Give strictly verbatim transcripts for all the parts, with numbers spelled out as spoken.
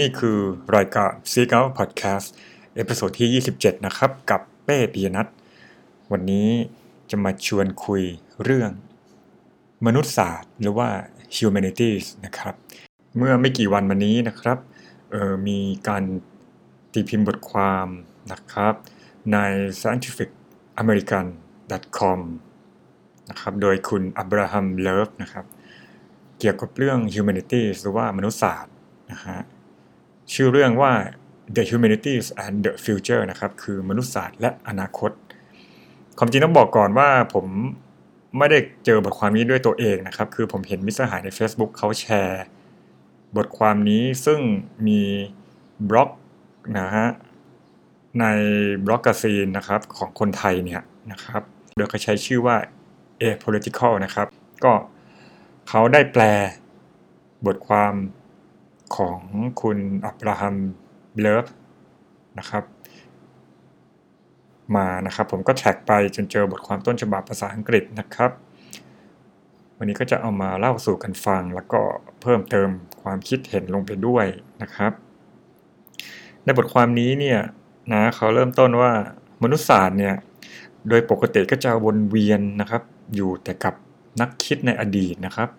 นี่คือรายการ Science Cafe Podcast เอพิโซดที่ยี่สิบเจ็ดนะครับกับเป้ปิยนัทวันนี้จะมาชวนคุยเรื่องมนุษยศาสตร์หรือว่า Humanities นะครับเมื่อไม่กี่วันมานี้นะครับเอ่อมีการตีพิมพ์บทความนะครับใน Scientific American .com นะครับโดยคุณอับราฮัมเลิฟนะครับเกี่ยวกับเรื่อง Humanities หรือว่ามนุษยศาสตร์นะฮะชื่อเรื่องว่า The Humanities and the Future นะครับคือมนุษยศาสตร์และอนาคตความจริงต้องบอกก่อนว่าผมไม่ได้เจอบทความนี้ด้วยตัวเองนะครับคือผมเห็นมิตรสหายใน Facebook เขาแชร์บทความนี้ซึ่งมีบล็อกนะฮะในบล็อกกาซีนนะครับของคนไทยเนี่ยนะครับโดยเขาใช้ชื่อว่า Apolitical นะครับก็เขาได้แปลบทความของคุณอับราฮัมเลิฟนะครับมานะครับผมก็แท็กไปจนเจอบทความต้นฉบับภาษาอังกฤษนะครับวันนี้ก็จะเอามาเล่าสู่กันฟังแล้วก็เพิ่มเติมความคิดเห็นลงไปด้วยนะครับในบทความนี้เนี่ยนะเขาเริ่มต้นว่ามนุษยศาสตร์เนี่ยโดยปกติก็จะวนเวียนนะครับอยู่แต่กับนักคิดในอดีตนะครับ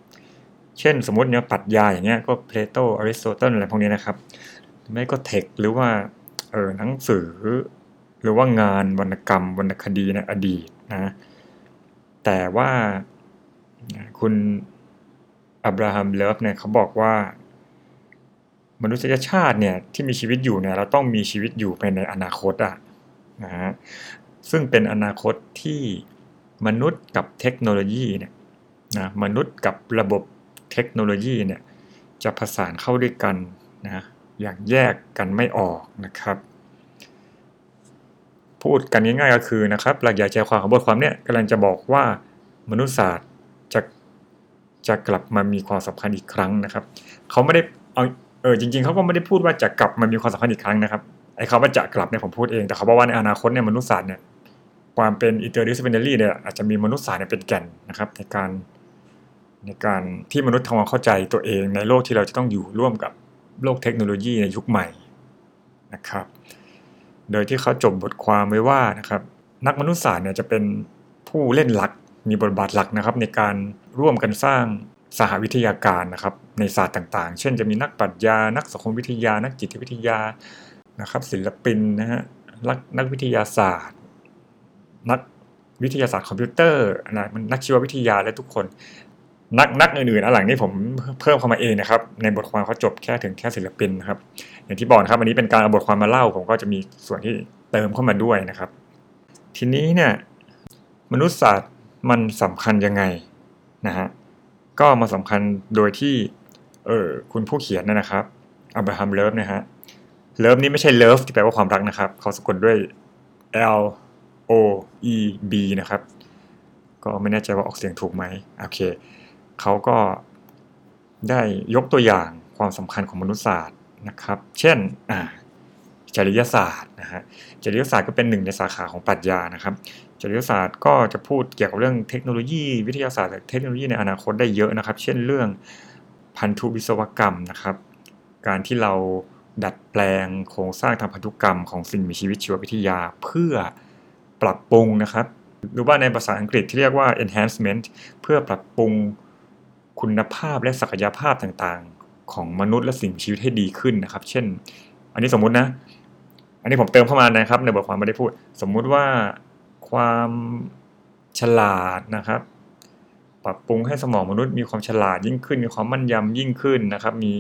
เช่นสมมติเนี่ยปรัชญาอย่างเงี้ยก็เพลโตอริสโตเติลอะไรพวกนี้นะครับไม่ก็เทคหรือว่าเออหนังสือหรือว่างานวรรณกรรมวรรณคดีในอดีตนะแต่ว่าคุณอับราฮัมเลิฟเนี่ยเขาบอกว่ามนุษยชาติเนี่ยที่มีชีวิตอยู่เนี่ยเราต้องมีชีวิตอยู่ไปในอนาคตอ่ะนะฮะซึ่งเป็นอนาคตที่มนุษย์กับเทคโนโลยีเนี่ยนะมนุษย์กับระบบเทคโนโลยีเนี่ยจะผสานเข้าด้วยกันนะอย่างแยกกันไม่ออกนะครับพูดกันง่ายๆก็คือนะครับหลักใหญ่ใจความของบทความเนี่ยกำลังจะบอกว่ามนุษยศาสตร์จะจะกลับมามีความสำคัญอีกครั้งนะครับเขาไม่ได้เอาเออจริงๆเขาก็ไม่ได้พูดว่าจะกลับมามีความสำคัญอีกครั้งนะครับไอ้คำว่าจะกลับเนี่ยผมพูดเองแต่เขาบอกว่าในอนาคตเนี่ยมนุษยศาสตร์เนี่ยความเป็น interdisciplinary เนี่ยอาจจะมีมนุษยศาสตร์เนี่ยเป็นแก่นนะครับในการในการที่มนุษย์ทำความเข้าใจตัวเองในโลกที่เราจะต้องอยู่ร่วมกับโลกเทคโนโลยีในยุคใหม่นะครับโดยที่เขาจบบทความไว้ว่านะครับนักมนุษยศาสตร์เนี่ยจะเป็นผู้เล่นหลักมีบทบาทหลักนะครับในการร่วมกันสร้างสหวิทยาการนะครับในศาสตร์ต่างๆเช่นจะมีนักปรัชญานักสังคมวิทยานักจิตวิทยานะครับศิลปินนะฮะนักวิทยาศาสตร์นักวิทยาศาสตร์คอมพิวเตอร์นะนักชีววิทยาและทุกคนนักนักอื่นๆอันหลังนี่ผมเพิ่มเข้ามาเองนะครับในบทความเขาจบแค่ถึงแค่ศิลปินนะครับอย่างที่บอกครับอันนี้เป็นการเอาบทความมาเล่าผมก็จะมีส่วนที่เติมเข้ามาด้วยนะครับทีนี้เนี่ยมนุษยศาสตร์มันสำคัญยังไงนะฮะก็มาสำคัญโดยที่เออคุณผู้เขียนนะครับอับราฮัมเลิฟนะฮะเลิฟนี่ไม่ใช่เลิฟที่แปลว่าความรักนะครับเขาสะกดด้วย L O E B นะครับก็ไม่แน่ใจว่าออกเสียงถูกไหมโอเคเขาก็ได้ยกตัวอย่างความสำคัญของมนุษยศาสตร์นะครับเช่นจริยศาสตร์นะฮะจริยศาสตร์ก็เป็นหนึ่งในสาขาของปรัชญานะครับจริยศาสตร์ก็จะพูดเกี่ยวกับเรื่องเทคโนโลยีวิทยาศาสตร์เทคโนโลยีในอนาคตได้เยอะนะครับเช่นเรื่องพันธุวิศวกรรมนะครับการที่เราดัดแปลงโครงสร้างทางพันธุกรรมของสิ่งมีชีวิตชีววิทยาเพื่อปรับปรุงนะครับหรือว่าในภาษาอังกฤษที่เรียกว่า enhancement เพื่อปรับปรุงคุณภาพและศักยภาพต่างๆของมนุษย์และสิ่งมีชีวิตให้ดีขึ้นนะครับเช่นอันนี้สมมุตินะอันนี้ผมเติมเข้ามานะครับในบทความไม่ได้พูดสมมุติว่าความฉลาดนะครับปรับปรุงให้สมองมนุษย์มีความฉลาดยิ่งขึ้นมีความมั่นยำยิ่งขึ้นนะครับมี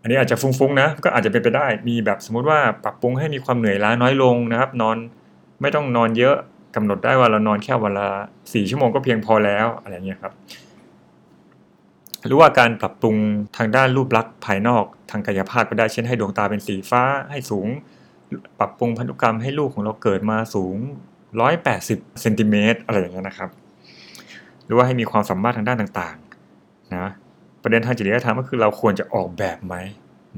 อันนี้อาจจะฟุ้งๆนะก็อาจจะเป็นไปได้มีแบบสมมุติว่าปรับปรุงให้มีความเหนื่อยล้าน้อยลงนะครับนอนไม่ต้องนอนเยอะกำหนดได้ว่าเรานอนแค่วันละสี่ชั่วโมงก็เพียงพอแล้วอะไรอย่างเงี้ยครับหรือว่าการปรับปรุงทางด้านรูปลักษณ์ภายนอกทางกายภาพก็ได้เช่นให้ดวงตาเป็นสีฟ้าให้สูงปรับปรุงพันธุกรรมให้ลูกของเราเกิดมาสูงหนึ่งร้อยแปดสิบเซนติเมตรอะไรอย่างเงี้ยนะครับหรือว่าให้มีความสามารถทางด้านต่างๆนะประเด็นทางจริยธรรมก็คือเราควรจะออกแบบไหม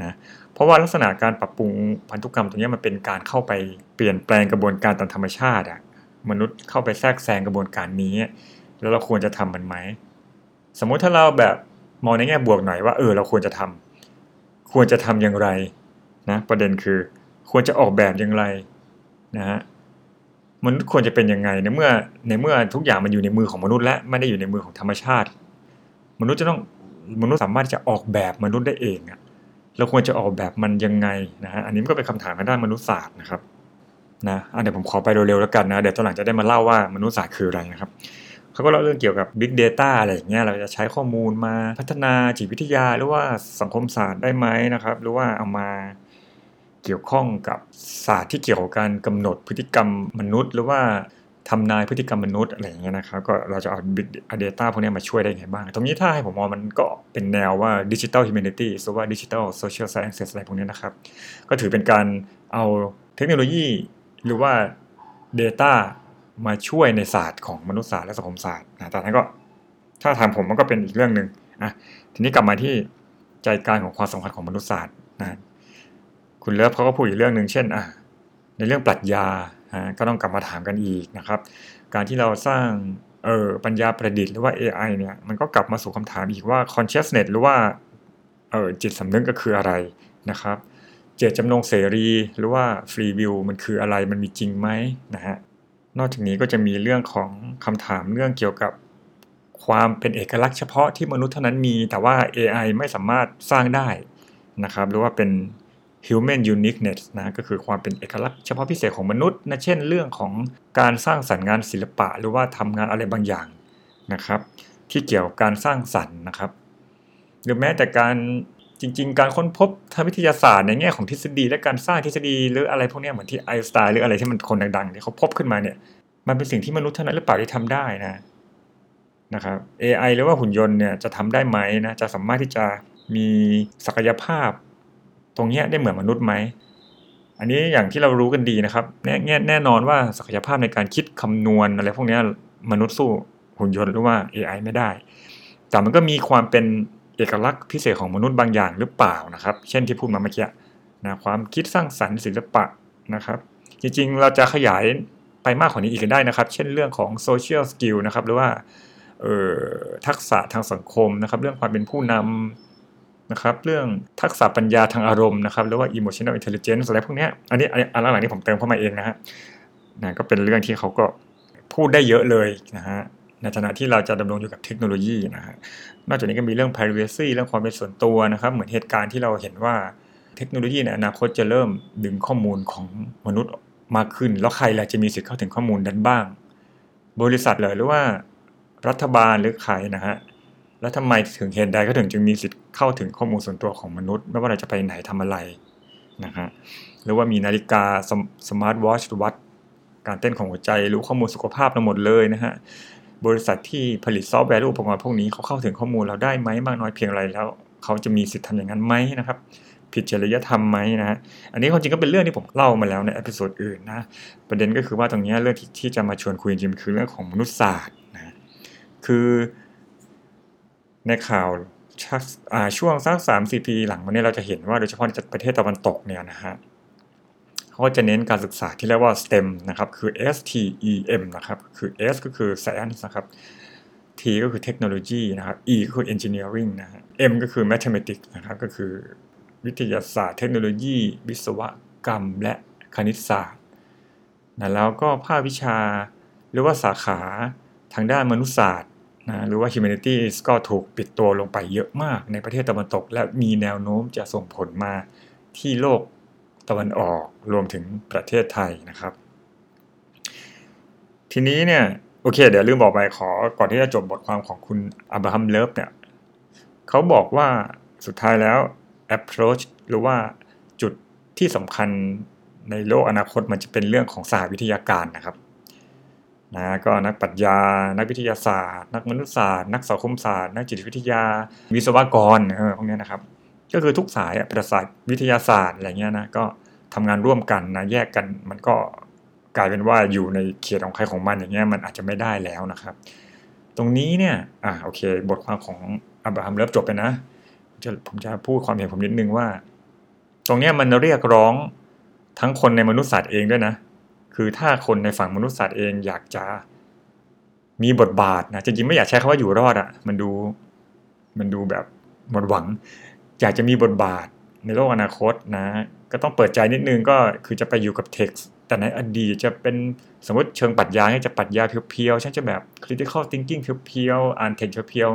นะเพราะว่าลักษณะการปรับปรุงพันธุกรรมตรงนี้มันเป็นการเข้าไปเปลี่ยนแปลงกระบวนการตามธรรมชาติอะมนุษย์เข้าไปแทรกแซงกระบวนการนี้แล้วเราควรจะทำมันไหมสมมติถ้าเราแบบมองในแง่บวกหน่อยว่าเออเราควรจะทำ ควรจะทำอย่างไรนะประเด็นคือควรจะออกแบบอย่างไรนะฮะมนุษย์ควรจะเป็นยังไงในเมื่อในเมื่อทุกอย่างมันอยู่ในมือของมนุษย์และไม่ได้อยู่ในมือของธรรมชาติมนุษย์จะต้องมนุษย์สามารถจะออกแบบมนุษย์ได้เองอะเราควรจะออกแบบมันยังไงนะฮะอันนี้ก็เป็นคำถามทางด้านมนุษยศาสตร์นะครับนะเดี๋ยวผมขอไปเร็วๆแล้วกันนะเดี๋ยวตอนหลังจะได้มาเล่าว่ามนุษยศาสตร์คืออะไรนะครับเขาก็เล่าเรื่องเกี่ยวกับ Big Data อะไรอย่างเงี้ยเราจะใช้ข้อมูลมาพัฒนาจิตวิทยาหรือว่าสังคมศาสตร์ได้ไหมนะครับหรือว่าเอามาเกี่ยวข้องกับศาสตร์ที่เกี่ยวกับการกำหนดพฤติกรรมมนุษย์หรือว่าทำนายพฤติกรรมมนุษย์อะไรอย่างเงี้ยนะครับก็เราจะเอา Big Data พวกนี้มาช่วยได้ไงบ้างตรงนี้ถ้าให้ผมมองมันก็เป็นแนวว่า Digital Humanities หรือว่า Digital Social Science อะไรพวกนี้นะครับก็ถือเป็นการเอาเทคโนโลยีหรือว่า Data มาช่วยในศาสตร์ของมนุษยศาสตร์และสังคมศาสตร์นะแต่นั้นก็ถ้าถามผมมันก็เป็นอีกเรื่องนึงอ่ะทีนี้กลับมาที่ใจกลางของความสำคัญของมนุษยศาสตร์นะคุณเลิฟเขาก็พูดอีกเรื่องนึงเช่นอ่ะในเรื่องปรัชญาก็ต้องกลับมาถามกันอีกนะครับการที่เราสร้างเอ่อปัญญาประดิษฐ์หรือว่า เอ ไอ เนี่ยมันก็กลับมาสู่คำถามอีกว่า consciousness หรือว่าเอ่อจิตสำนึกก็คืออะไรนะครับเจตจำนงเสรีหรือว่า free will มันคืออะไรมันมีจริงไหมนะฮะนอกจากนี้ก็จะมีเรื่องของคำถามเรื่องเกี่ยวกับความเป็นเอกลักษณ์เฉพาะที่มนุษย์เท่านั้นมีแต่ว่า เอ ไอ ไม่สามารถสร้างได้นะครับหรือว่าเป็นhuman uniqueness นะก็คือความเป็นเอกลักษณ์เฉพาะพิเศษของมนุษย์นะเช่นเรื่องของการสร้างสรรค์งานศิลปะหรือว่าทำงานอะไรบางอย่างนะครับที่เกี่ยวกับการสร้างสรรค์นะครับหรือแม้แต่การจริงๆการค้นพบทางวิทยาศาสตร์ในแง่ของทฤษฎีและการสร้างทฤษฎีหรืออะไรพวกนี้เหมือนที่ไอน์สไตน์หรืออะไรที่มันคนดังๆที่เขาพบขึ้นมาเนี่ยมันเป็นสิ่งที่มนุษย์เท่านั้นหรือเปล่าที่ทำได้นะนะครับ เอ ไอ หรือว่าหุ่นยนต์เนี่ยจะทำได้ไหมนะจะสามารถที่จะมีศักยภาพตรงนี้ได้เหมือนมนุษย์ไหมอันนี้อย่างที่เรารู้กันดีนะครับแน่แน่นอนว่าศักยภาพในการคิดคำนวณอะไรพวกนี้มนุษย์สู้หุ่นยนต์หรือว่า เอ ไอ ไม่ได้แต่มันก็มีความเป็นเอกลักษณ์พิเศษของมนุษย์บางอย่างหรือเปล่านะครับเช่นที่พูดมาเมื่อกี้นะความคิดสร้างสรรค์ศิลปะนะครับจริงๆเราจะขยายไปมากกว่านี้อีกก็ได้นะครับเช่นเรื่องของโซเชียลสกิลนะครับหรือว่าเอ่อทักษะทางสังคมนะครับเรื่องความเป็นผู้นำนะครับเรื่องทักษะปัญญาทางอารมณ์นะครับหรือว่า emotional intelligence อะไรพวกนี้อันนี้อันหลังนี้ผมเติมเข้ามาเองนะฮะนะก็เป็นเรื่องที่เขาก็พูดได้เยอะเลยนะฮะในขณะที่เราจะดำรงอยู่กับเทคโนโลยีนะฮะนอกจากนี้ก็มีเรื่อง privacy เรื่องความเป็นส่วนตัวนะครับเหมือนเหตุการณ์ที่เราเห็นว่าเทคโนโลยีในอนาคตจะเริ่มดึงข้อมูลของมนุษย์มากขึ้นแล้วใครล่ะจะมีสิทธิ์เข้าถึงข้อมูลนั้นบ้างบริษัทเลยหรือว่ารัฐบาลหรือใครนะฮะแล้วทำไมถึงเหตุใดก็ถึงจึงมีสิทธิ์เข้าถึงข้อมูลส่วนตัวของมนุษย์ไม่ว่าเราจะไปไหนทำอะไรนะฮะหรือว่ามีนาฬิกาสมาร์ทวอทช์วัดการเต้นของหัวใจรู้ข้อมูลสุขภาพเราหมดเลยนะฮะบริษัทที่ผลิตซอฟต์แวร์รูปประกอบพวกนี้เขาเข้าถึงข้อมูลเราได้ไหมมากน้อยเพียงไรแล้วเขาจะมีสิทธิ์ทำอย่างนั้นไหมนะครับผิดจริยธรรมไหมนะฮะอันนี้ความจริงก็เป็นเรื่องที่ผมเล่ามาแล้วในเอพิโซดอื่นนะประเด็นก็คือว่าตรงนี้เรื่องที่จะมาชวนคุยจริงคือเรื่องของมนุษยศาสตร์นะคือในข่าวช่วงสัก สามถึงสี่ ปีหลังมาเนี่ยเราจะเห็นว่าโดยเฉพาะในประเทศตะวันตกเนี่ยนะฮะเขาก็จะเน้นการศึกษาที่เรียกว่า เอส ที อี เอ็ม นะครับคือ เอส ที อี เอ็ม นะครับคือ S ก็คือ Science นะครับ T ก็คือ Technology นะครับ E ก็คือ Engineering นะฮะ M ก็คือ Mathematics นะครับก็คือวิทยาศาสตร์เทคโนโลยีวิศวกรรมและคณิตศาสตร์นะแล้วก็ภาควิชาหรือว่าสาขาทางด้านมนุษยศาสตร์นะหรือว่า Humanities ก็ถูกปิดตัวลงไปเยอะมากในประเทศตะวันตกและมีแนวโน้มจะส่งผลมาที่โลกตะวันออกรวมถึงประเทศไทยนะครับทีนี้เนี่ยโอเคเดี๋ยวลืมบอกไปขอก่อนที่จะจบบทความของคุณอับราฮัม เลิฟเนี่ยเขาบอกว่าสุดท้ายแล้ว approach หรือว่าจุดที่สำคัญในโลกอนาคตมันจะเป็นเรื่องของสหวิทยาการนะครับนะก็นักปรัชญานักวิทยาศาสตร์นักมนุษยศาสตร์นักสังคมศาสตร์นักจิตวิทยาวิศวกรเออพวกนี้นะครับก็คือทุกสายประสาทวิทยาศาสตร์อะไรเงี้ยนะก็ทำงานร่วมกันนะแยกกันมันก็กลายเป็นว่าอยู่ในเขตของใครของมันอย่างเงี้ยมันอาจจะไม่ได้แล้วนะครับตรงนี้เนี่ยอ่ะโอเคบทความของอับราฮัม เลิฟจบไปนะจะผมจะพูดความเห็นผมนิดนึงว่าตรงเนี้ยมันเรียกร้องทั้งคนในมนุษยศาสตร์เองด้วยนะคือถ้าคนในฝั่งมนุษยศาสตร์เองอยากจะมีบทบาทนะจริงๆไม่อยากใช้คำว่าอยู่รอดอ่ะมันดูมันดูแบบหมดหวังอยากจะมีบทบาท ในโลกอนาคตนะก็ต้องเปิดใจนิดนึงก็คือจะไปอยู่กับเท็กซ์แต่ในอดีตจะเป็นสมมติเชิงปรัชญาจะปรัชญาเพียวๆฉันจะแบบ critical thinking เพียวๆอ่านเท็กซ์เพียว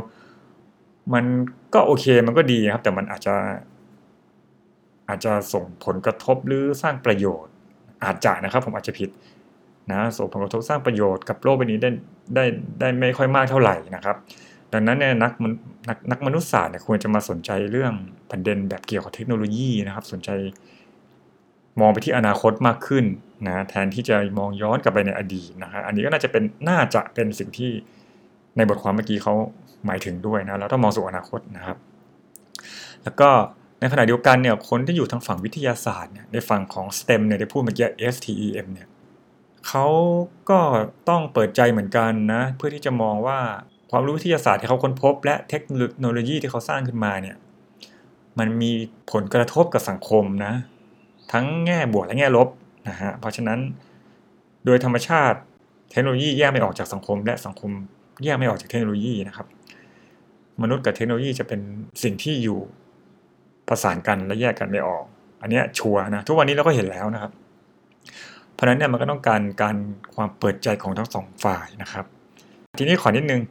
ๆมันก็โอเคมันก็ดีครับแต่มันอาจจะอาจจะส่งผลกระทบหรือสร้างประโยชน์อาจจะนะครับผมอาจจะผิดนะส่งผลกระทบสร้างประโยชน์กับโลกใบนี้ได้ได้ได้ไม่ค่อยมากเท่าไหร่นะครับดังนั้นเนี่ยนักนักนักมนุษยศาสตร์เนี่ยควรจะมาสนใจเรื่องประเด็นแบบเกี่ยวกับเทคโนโลยีนะครับสนใจมองไปที่อนาคตมากขึ้นนะแทนที่จะมองย้อนกลับไปในอดีตนะฮะอันนี้ก็น่าจะเป็นน่าจะเป็นสิ่งที่ในบทความเมื่อกี้เขาหมายถึงด้วยนะเราต้องมองสู่อนาคตนะครับแล้วก็ในขณะเดียวกันเนี่ยคนที่อยู่ทางฝั่งวิทยาศาสตร์เนี่ยในฝั่งของ เอส ที อี เอ็ม เนี่ยได้พูดเมื่อกี้ เอส ที อี เอ็ม เนี่ยเขาก็ต้องเปิดใจเหมือนกันนะเพื่อที่จะมองว่าความรู้วิทยาศาสตร์ที่เขาค้นพบและเทคโนโลยีที่เขาสร้างขึ้นมาเนี่ยมันมีผลกระทบกับสังคมนะทั้งแง่บวกและแง่ลบนะฮะเพราะฉะนั้นโดยธรรมชาติเทคโนโลยีแยกไม่ออกจากสังคมและสังคมแยกไม่ออกจากเทคโนโลยีนะครับมนุษย์กับเทคโนโลยีจะเป็นสิ่งที่อยู่ประสานกันและแยกกันไม่ออกอันนี้ชัวร์นะทุกวันนี้เราก็เห็นแล้วนะครับเพราะนั้นเนี่ยมันก็ต้องการการความเปิดใจของทั้งสองฝ่ายนะครับทีนี้ขอนิดนึง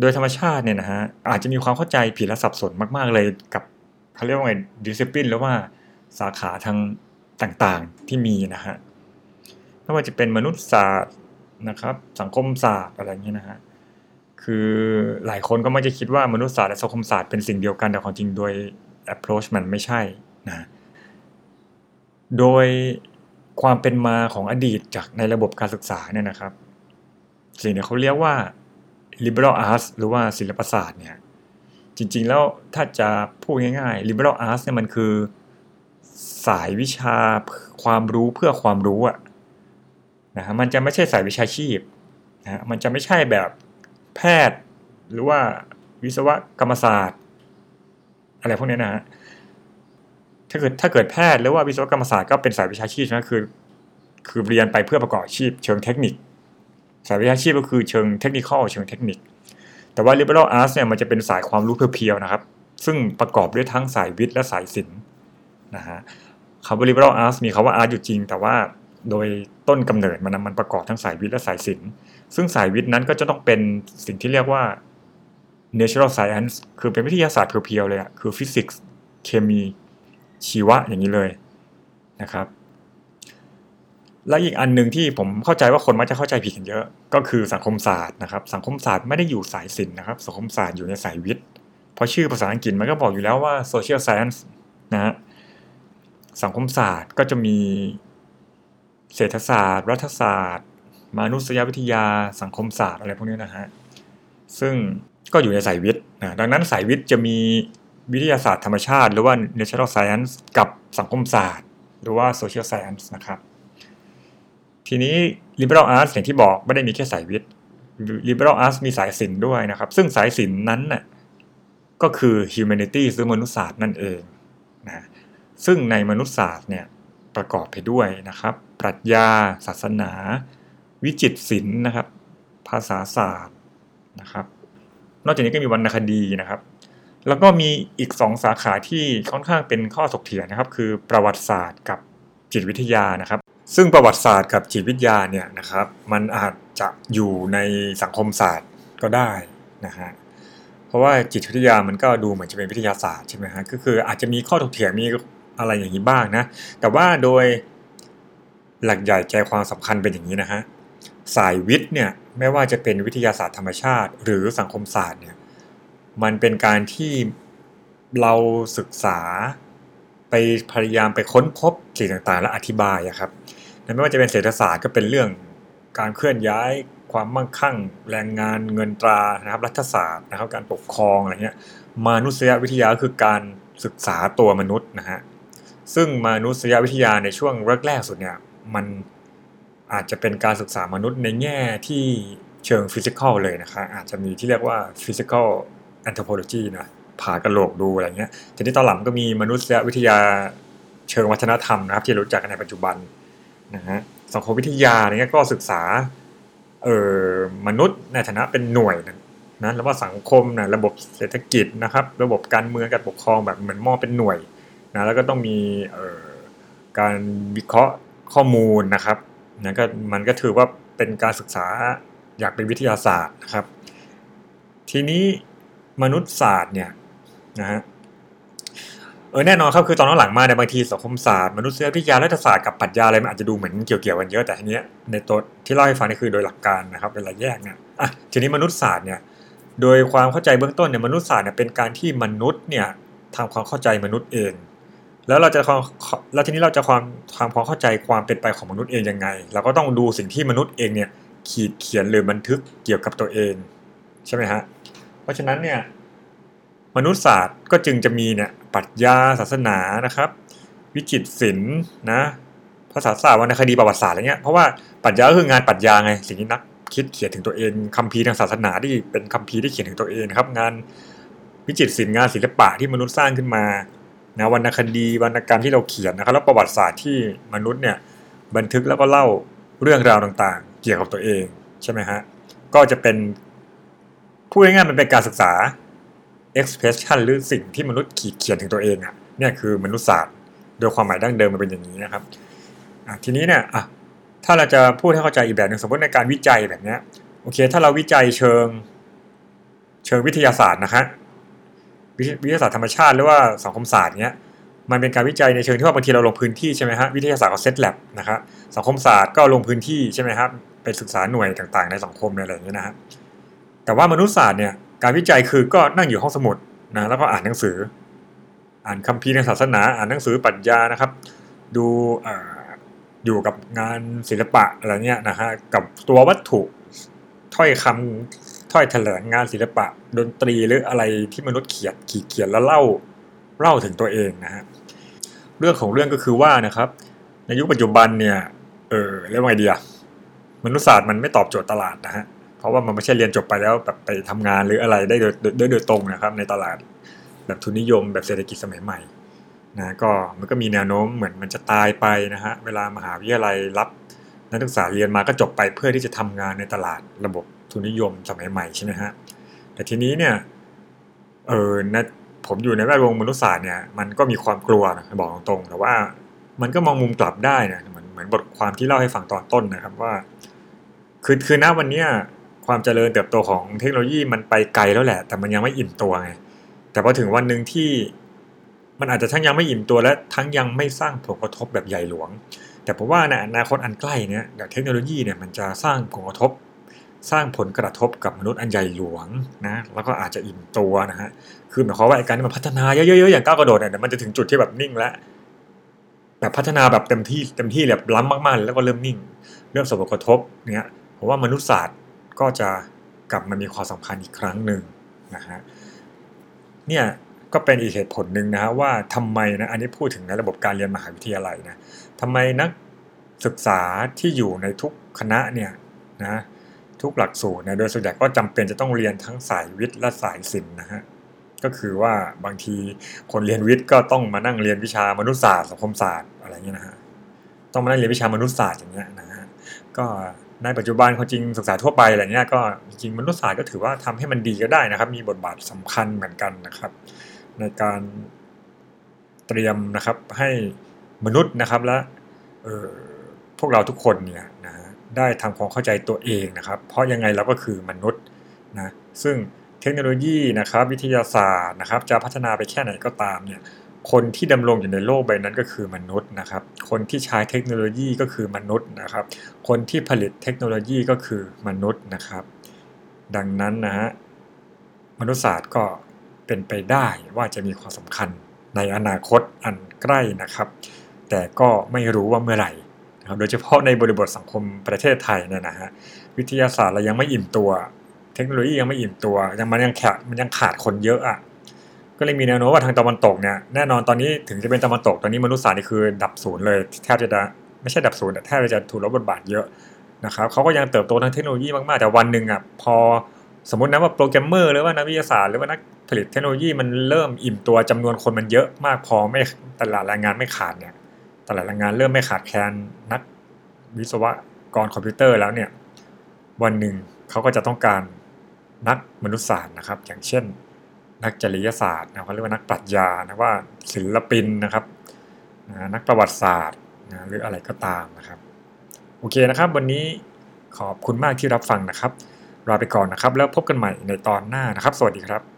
โดยธรรมชาติเนี่ยนะฮะอาจจะมีความเข้าใจผิดและสับสนมากๆเลยกับเขาเรียกว่าไงดิสซิปลินหรือว่าสาขาทางต่างๆที่มีนะฮะไม่ว่าจะเป็นมนุษยศาสตร์นะครับสังคมศาสตร์อะไรอย่างเงี้ยนะฮะคือหลายคนก็มักจะคิดว่ามนุษยศาสตร์และสังคมศาสตร์เป็นสิ่งเดียวกันแต่ความจริงโดย approach มันไม่ใช่นะโดยความเป็นมาของอดีตจากในระบบการศึกษาเนี่ยนะครับสิ่งที่เขาเรียกว่า liberal arts หรือว่าศิลปศาสตร์เนี่ยจริงๆแล้วถ้าจะพูดง่ายๆ liberal arts เนี่ยมันคือสายวิชาความรู้เพื่อความรู้อะนะฮะมันจะไม่ใช่สายวิชาชีพนะฮะมันจะไม่ใช่แบบแพทย์หรือว่าวิศวกรรมศาสตร์อะไรพวกนี้นะฮะถ้าเกิดถ้าเกิดแพทย์หรือว่าวิศวกรรมศาสตร์ก็เป็นสายวิชาชีพนะคือคือเรียนไปเพื่อประกอบอาชีพเชิงเทคนิคสายวิชาชีพก็คือเชิงเทคนิคอลเชิงเทคนิคแต่ว่า liberal arts เนี่ยมันจะเป็นสายความรู้เพียวๆนะครับซึ่งประกอบด้วยทั้งสายวิทย์และสายศิลป์นะฮะคำว่า liberal arts มีคำว่า art อยู่จริงแต่ว่าโดยต้นกำเนิดมันมันประกอบทั้งสายวิทย์และสายศิลป์ซึ่งสายวิทย์นั้นก็จะต้องเป็นสิ่งที่เรียกว่า natural science คือเป็นวิทยาศาสตร์เพียวๆเลยอ่ะคือ physics เคมีชีวะอย่างนี้เลยนะครับและอีกอันนึงที่ผมเข้าใจว่าคนมักจะเข้าใจผิดกันเยอะก็คือสังคมศาสตร์นะครับสังคมศาสตร์ไม่ได้อยู่สายศิลป์นะครับสังคมศาสตร์อยู่ในสายวิทย์เพราะชื่อภาษาอังกฤษมันก็บอกอยู่แล้วว่า social science นะฮะสังคมศาสตร์ก็จะมีเศรษฐศาสตร์รัฐศาสตร์มนุษยวิทยาสังคมศาสตร์อะไรพวกนี้นะฮะซึ่งก็อยู่ในสายวิทย์นะดังนั้นสายวิทย์จะมีวิทยาศาสตร์ธรรมชาติหรือว่า natural science กับสังคมศาสตร์หรือว่า social science นะครับทีนี้ liberal arts อย่างที่บอกไม่ได้มีแค่สายวิทย์ liberal arts มีสายศิลป์ด้วยนะครับซึ่งสายศิลป์นั้นน่ะก็คือ humanities หรือมนุษยศาสตร์นั่นเองนะซึ่งในมนุษยศาสตร์เนี่ยประกอบไปด้วยนะครับปรัชญาศาสนาวิจิตรศิลป์นะครับภาษาศาสตร์นะครับนอกจากนี้ก็มีวรรณคดีนะครับแล้วก็มีอีกสองสาขาที่ค่อนข้างเป็นข้อถกเถียงนะครับคือประวัติศาสตร์กับจิตวิทยานะครับซึ่งประวัติศาสตร์กับจิตวิทยาเนี่ยนะครับมันอาจจะอยู่ในสังคมศาสตร์ก็ได้นะฮะเพราะว่าจิตวิทยามันก็ดูเหมือนจะเป็นวิทยาศาสตร์ใช่ไหมฮะก็คืออาจจะมีข้อถกเถียงมีอะไรอย่างนี้บ้างนะแต่ว่าโดยหลักใหญ่ใจความสำคัญเป็นอย่างนี้นะฮะสายวิทย์เนี่ยไม่ว่าจะเป็นวิทยาศาสตร์ธรรมชาติหรือสังคมศาสตร์เนี่ยมันเป็นการที่เราศึกษาไปพยายามไปค้นพบสิ่งต่างๆและอธิบายอะครับไม่ว่าจะเป็นเศรษฐศาสตร์ก็เป็นเรื่องการเคลื่อนย้ายความมั่งคั่งแรงงานเงินตรานะครับรัฐศาสตร์นะครับการปกครองอะไรเงี้ยมนุษยวิทยาคือการศึกษาตัวมนุษย์นะฮะซึ่งมนุษยวิทยาในช่วงแรกๆสุดเนี่ยมันอาจจะเป็นการศึกษามนุษย์ในแง่ที่เชิงฟิสิกอลเลยนะคะอาจจะมีที่เรียกว่า physical anthropology นะผ่ากระโหลกดูอะไรเงี้ยทีนี้ตอนหลังก็มีมนุษยวิทยาเชิงวัฒนธรรมนะครับที่รู้จักกันในปัจจุบันนะฮะสังคมวิทยาเนี่ยก็ศึกษาเอ่อมนุษย์ในฐานะเป็นหน่วย นะแล้วว่าสังคมนะระบบเศรษฐกิจนะครับระบบการเมืองการปกครองแบบเหมือนมอเป็นหน่วยนะแล้วก็ต้องมีการวิเคราะห์ข้อมูลนะครับนะก็มันก็ถือว่าเป็นการศึกษาอยากเป็นวิทยาศาสตร์นะครับทีนี้มนุษยศาสตร์เนี่ยนะฮะเออแน่นอนครับคือตอนหลังมาในบางทีสังคมศาสตร์มนุษยวิทยารัฐศาสตร์กับปรัชญาอะไรมันอาจจะดูเหมือนเกี่ยวๆกันเยอะแต่ทีเนี้ยในตัวที่เล่าให้ฟังนี่คือโดยหลักการนะครับเวลาแยกเนี่ยอ่ะทีนี้มนุษยศาสตร์เนี่ยโดยความเข้าใจเบื้องต้นเนี่ยมนุษยศาสตร์เนี่ยเป็นการที่มนุษย์เนี่ยทำความเข้าใจมนุษย์เองแล้วเราจะความแล้วทีนี้เราจะความทำความเข้าใจความเป็นไปของมนุษย์เองยังไงเราก็ต้องดูสิ่งที่มนุษย์เองเนี่ยขีดเขียนหรือบันทึกเกี่ยวกับตัวเองใช่ไหมฮะเพราะฉะนั้นเนี่ยมนุษยศาสตร์ก็จึงจะมีเนี่ยปรัชญาศาสนานะครับวิจิตรศิลป์นะภาษาศาสตร์วรรณคดีประวัติศาสตร์อะไรเงี้ยเพราะว่าปรัชญาคืองานปรัชญาไงสิ่งที่นักคิดเขียนถึงตัวเองคัมภีร์ทางศาสนาที่เป็นคัมภีร์ที่เขียนถึงตัวเองนะครับงานวิจิตรศิลป์งานศิลปะที่มนุษย์สร้างขึ้นมานะวรรณคดีวรรณกรรมที่เราเขียนนะครับแล้วประวัติศาสตร์ที่มนุษย์เนี่ยบันทึกแล้วก็เล่าเรื่องราวต่างๆเกี่ยวกับตัวเองใช่ไหมฮะก็จะเป็นพูดง่ายๆมันเป็นการศึกษา expression หรือสิ่งที่มนุษย์ขีดเขียนถึงตัวเองอ่ะเนี่ยคือมนุษยศาสตร์โดยความหมายดั้งเดิมมันเป็นอย่างนี้นะครับอ่ะทีนี้เนี่ยอ่ะถ้าเราจะพูดให้เข้าใจอีกแบบนึงสมมติในการวิจัยแบบเนี้ยโอเคถ้าเราวิจัยเชิงเชิงวิทยาศาสตร์นะคะวิทยาศาสตร์ธรรมชาติหรือว่าสังคมศาสตร์เนี้ยมันเป็นการวิจัยในเชิงที่ว่าบางทีเราลงพื้นที่ใช่ไหมฮะวิทยาศาสตร์ก็เซตแลบนะครับสังคมศาสตร์ก็ลงพื้นที่ใช่ไหมครับไปศึกษาหน่วยต่างๆในสังคมอะไรอย่างเงี้ยนะฮะแต่ว่ามนุษยศาสตร์เนี่ยการวิจัยคือก็นั่งอยู่ห้องสมุดนะแล้วก็อ่านหนังสืออ่านคัมภีร์ทางศาสนาอ่านหนังสือปรัชญานะครับดูเอ่ออยู่กับงานศิลปะอะไรเงี้ยนะฮะกับตัววัตถุถ้อยคำถ้อยแถลงงานศิลปะดนตรีหรืออะไรที่มนุษย์เขียนขีดเขียนแล้วเล่าเล่าถึงตัวเองนะฮะเรื่องของเรื่องก็คือว่านะครับในยุคปัจจุบันเนี่ยเออเรียกว่าไงดีอะมนุษยศาสตร์มันไม่ตอบโจทย์ตลาดนะฮะเพราะว่ามันไม่ใช่เรียนจบไปแล้วแบบไปทำงานหรืออะไรได้โดยโดยโดยตรงนะครับในตลาดแบบทุนนิยมแบบเศรษฐกิจสมัยใหม่นะก็มันก็มีแนวโน้มเหมือนมันจะตายไปนะฮะเวลามหาวิทยาลัยรับนักศึกษาเรียนมาก็จบไปเพื่อที่จะทำงานในตลาดระบบทุนนิยมสมัยใหม่ใช่ไหมฮะแต่ทีนี้เนี่ยเออนะผมอยู่ในแวดวงมนุษยศาสตร์เนี่ยมันก็มีความกลัวนะบอกตรงๆแต่ว่ามันก็มองมุมกลับได้นะเหมือนเหมือนบทความที่เล่าให้ฟังตอนต้นนะครับว่าคือคือณวันนี้ความเจริญเติบโตของเทคโนโลยีมันไปไกลแล้วแหละแต่มันยังไม่อิ่มตัวไงแต่พอถึงวันนึงที่มันอาจจะทั้งยังไม่อิ่มตัวและทั้งยังไม่สร้างผลกระทบแบบใหญ่หลวงแต่ผมว่าในอนาคตอันใกล้เนี่ยเทคโนโลยีเนี่ยมันจะสร้างผลกระทบสร้างผลกระทบกับมนุษย์อันใหญ่หลวงนะแล้วก็อาจจะอิ่มตัวนะฮะคือหมายความว่าการที่มันพัฒนาเยอะๆอย่างก้าวกระโดดเนี่ยมันจะถึงจุดที่แบบนิ่งแล้วแบบพัฒนาแบบเต็มที่เต็มที่แบบล้ำมากๆแล้วก็เริ่มนิ่งเริ่มส่งผลกระทบเนี่ยผมว่ามนุษยศาสตร์ก็จะกลับมามีความสำคัญอีกครั้งหนึ่งนะฮะเนี่ยก็เป็นอีกเหตุผลหนึ่งนะฮะว่าทำไมนะอันนี้พูดถึงในระบบการเรียนมหาวิทยาลัยนะทำไมนักศึกษาที่อยู่ในทุกคณะเนี่ยนะทุกหลักสูตรนะโดยส่วนใหญ่ก็จำเป็นจะต้องเรียนทั้งสายวิทย์และสายศิลป์นะฮะก็คือว่าบางทีคนเรียนวิทย์ก็ต้องมานั่งเรียนวิชามนุษยศาสตร์สังคมศาสตร์อะไรเงี้ยนะฮะต้องมานั่งเรียนวิชามนุษยศาสตร์อย่างเงี้ยนะฮะก็ในปัจจุบันความจริงศึกษาทั่วไปอะไรเงี้ยก็จริงมนุษยศาสตร์ก็ถือว่าทำให้มันดีก็ได้นะครับมีบทบาทสำคัญเหมือนกันนะครับในการเตรียมนะครับให้มนุษย์นะครับและเอ่อพวกเราทุกคนเนี่ยนะฮะได้ทำความเข้าใจตัวเองนะครับเพราะยังไงเราก็คือมนุษย์นะซึ่งเทคโนโลยีนะครับวิทยาศาสตร์นะครับจะพัฒนาไปแค่ไหนก็ตามเนี่ยคนที่ดำรงอยู่ในโลกใบนั้นก็คือมนุษย์นะครับคนที่ใช้เทคโนโลยีก็คือมนุษย์นะครับคนที่ผลิตเทคโนโลยีก็คือมนุษย์นะครับดังนั้นนะฮะมนุษยศาสตร์ก็เป็นไปได้ว่าจะมีความสำคัญในอนาคตอันใกล้นะครับแต่ก็ไม่รู้ว่าเมื่อไหร่นะครับโดยเฉพาะในบริบทสังคมประเทศไทยเนี่ยนะฮะวิทยาศาสตร์เรายังไม่อิ่มตัวเทคโนโลยียังไม่อิ่มตัวยังมันยังขาดมันยังขาดคนเยอะอ่ะก็เลยมีแนวโน้มว่าทางตะวันตกเนี่ยแน่นอนตอนนี้ถึงจะเป็นตะวันตกตอนนี้มนุษยศาสตร์นี่คือดับศูนย์เลยแทบจะไม่ใช่ดับศูนย์แต่แทบจะถูกลดบทบาทเยอะนะครับเขาก็ยังเติบโตทางเทคโนโลยีมากๆแต่วันนึงอ่ะพอสมมตินะว่าโปรแกรมเมอร์หรือว่านักวิทยาศาสตร์หรือว่านักผลิตเทคโนโลยีมันเริ่มอิ่มตัวจำนวนคนมันเยอะมากพอไม่ตลาดแรงงานไม่ขาดเนี่ยตลาดแรงงานเริ่มไม่ขาดแคลนนักวิศวกรคอมพิวเตอร์แล้วเนี่ยวันหนึ่งเขาก็จะต้องการ นักมนุษยศาสตร์นะครับอย่างเช่นนักจริยศาสตร์นะเขาเรียกว่านักปรัชญานะว่าศิลปินนะครับนะนักประวัติศาสตร์นะหรืออะไรก็ตามนะครับโอเคนะครับวันนี้ขอบคุณมากที่รับฟังนะครับลาไปก่อนนะครับแล้วพบกันใหม่ในตอนหน้านะครับสวัสดีครับ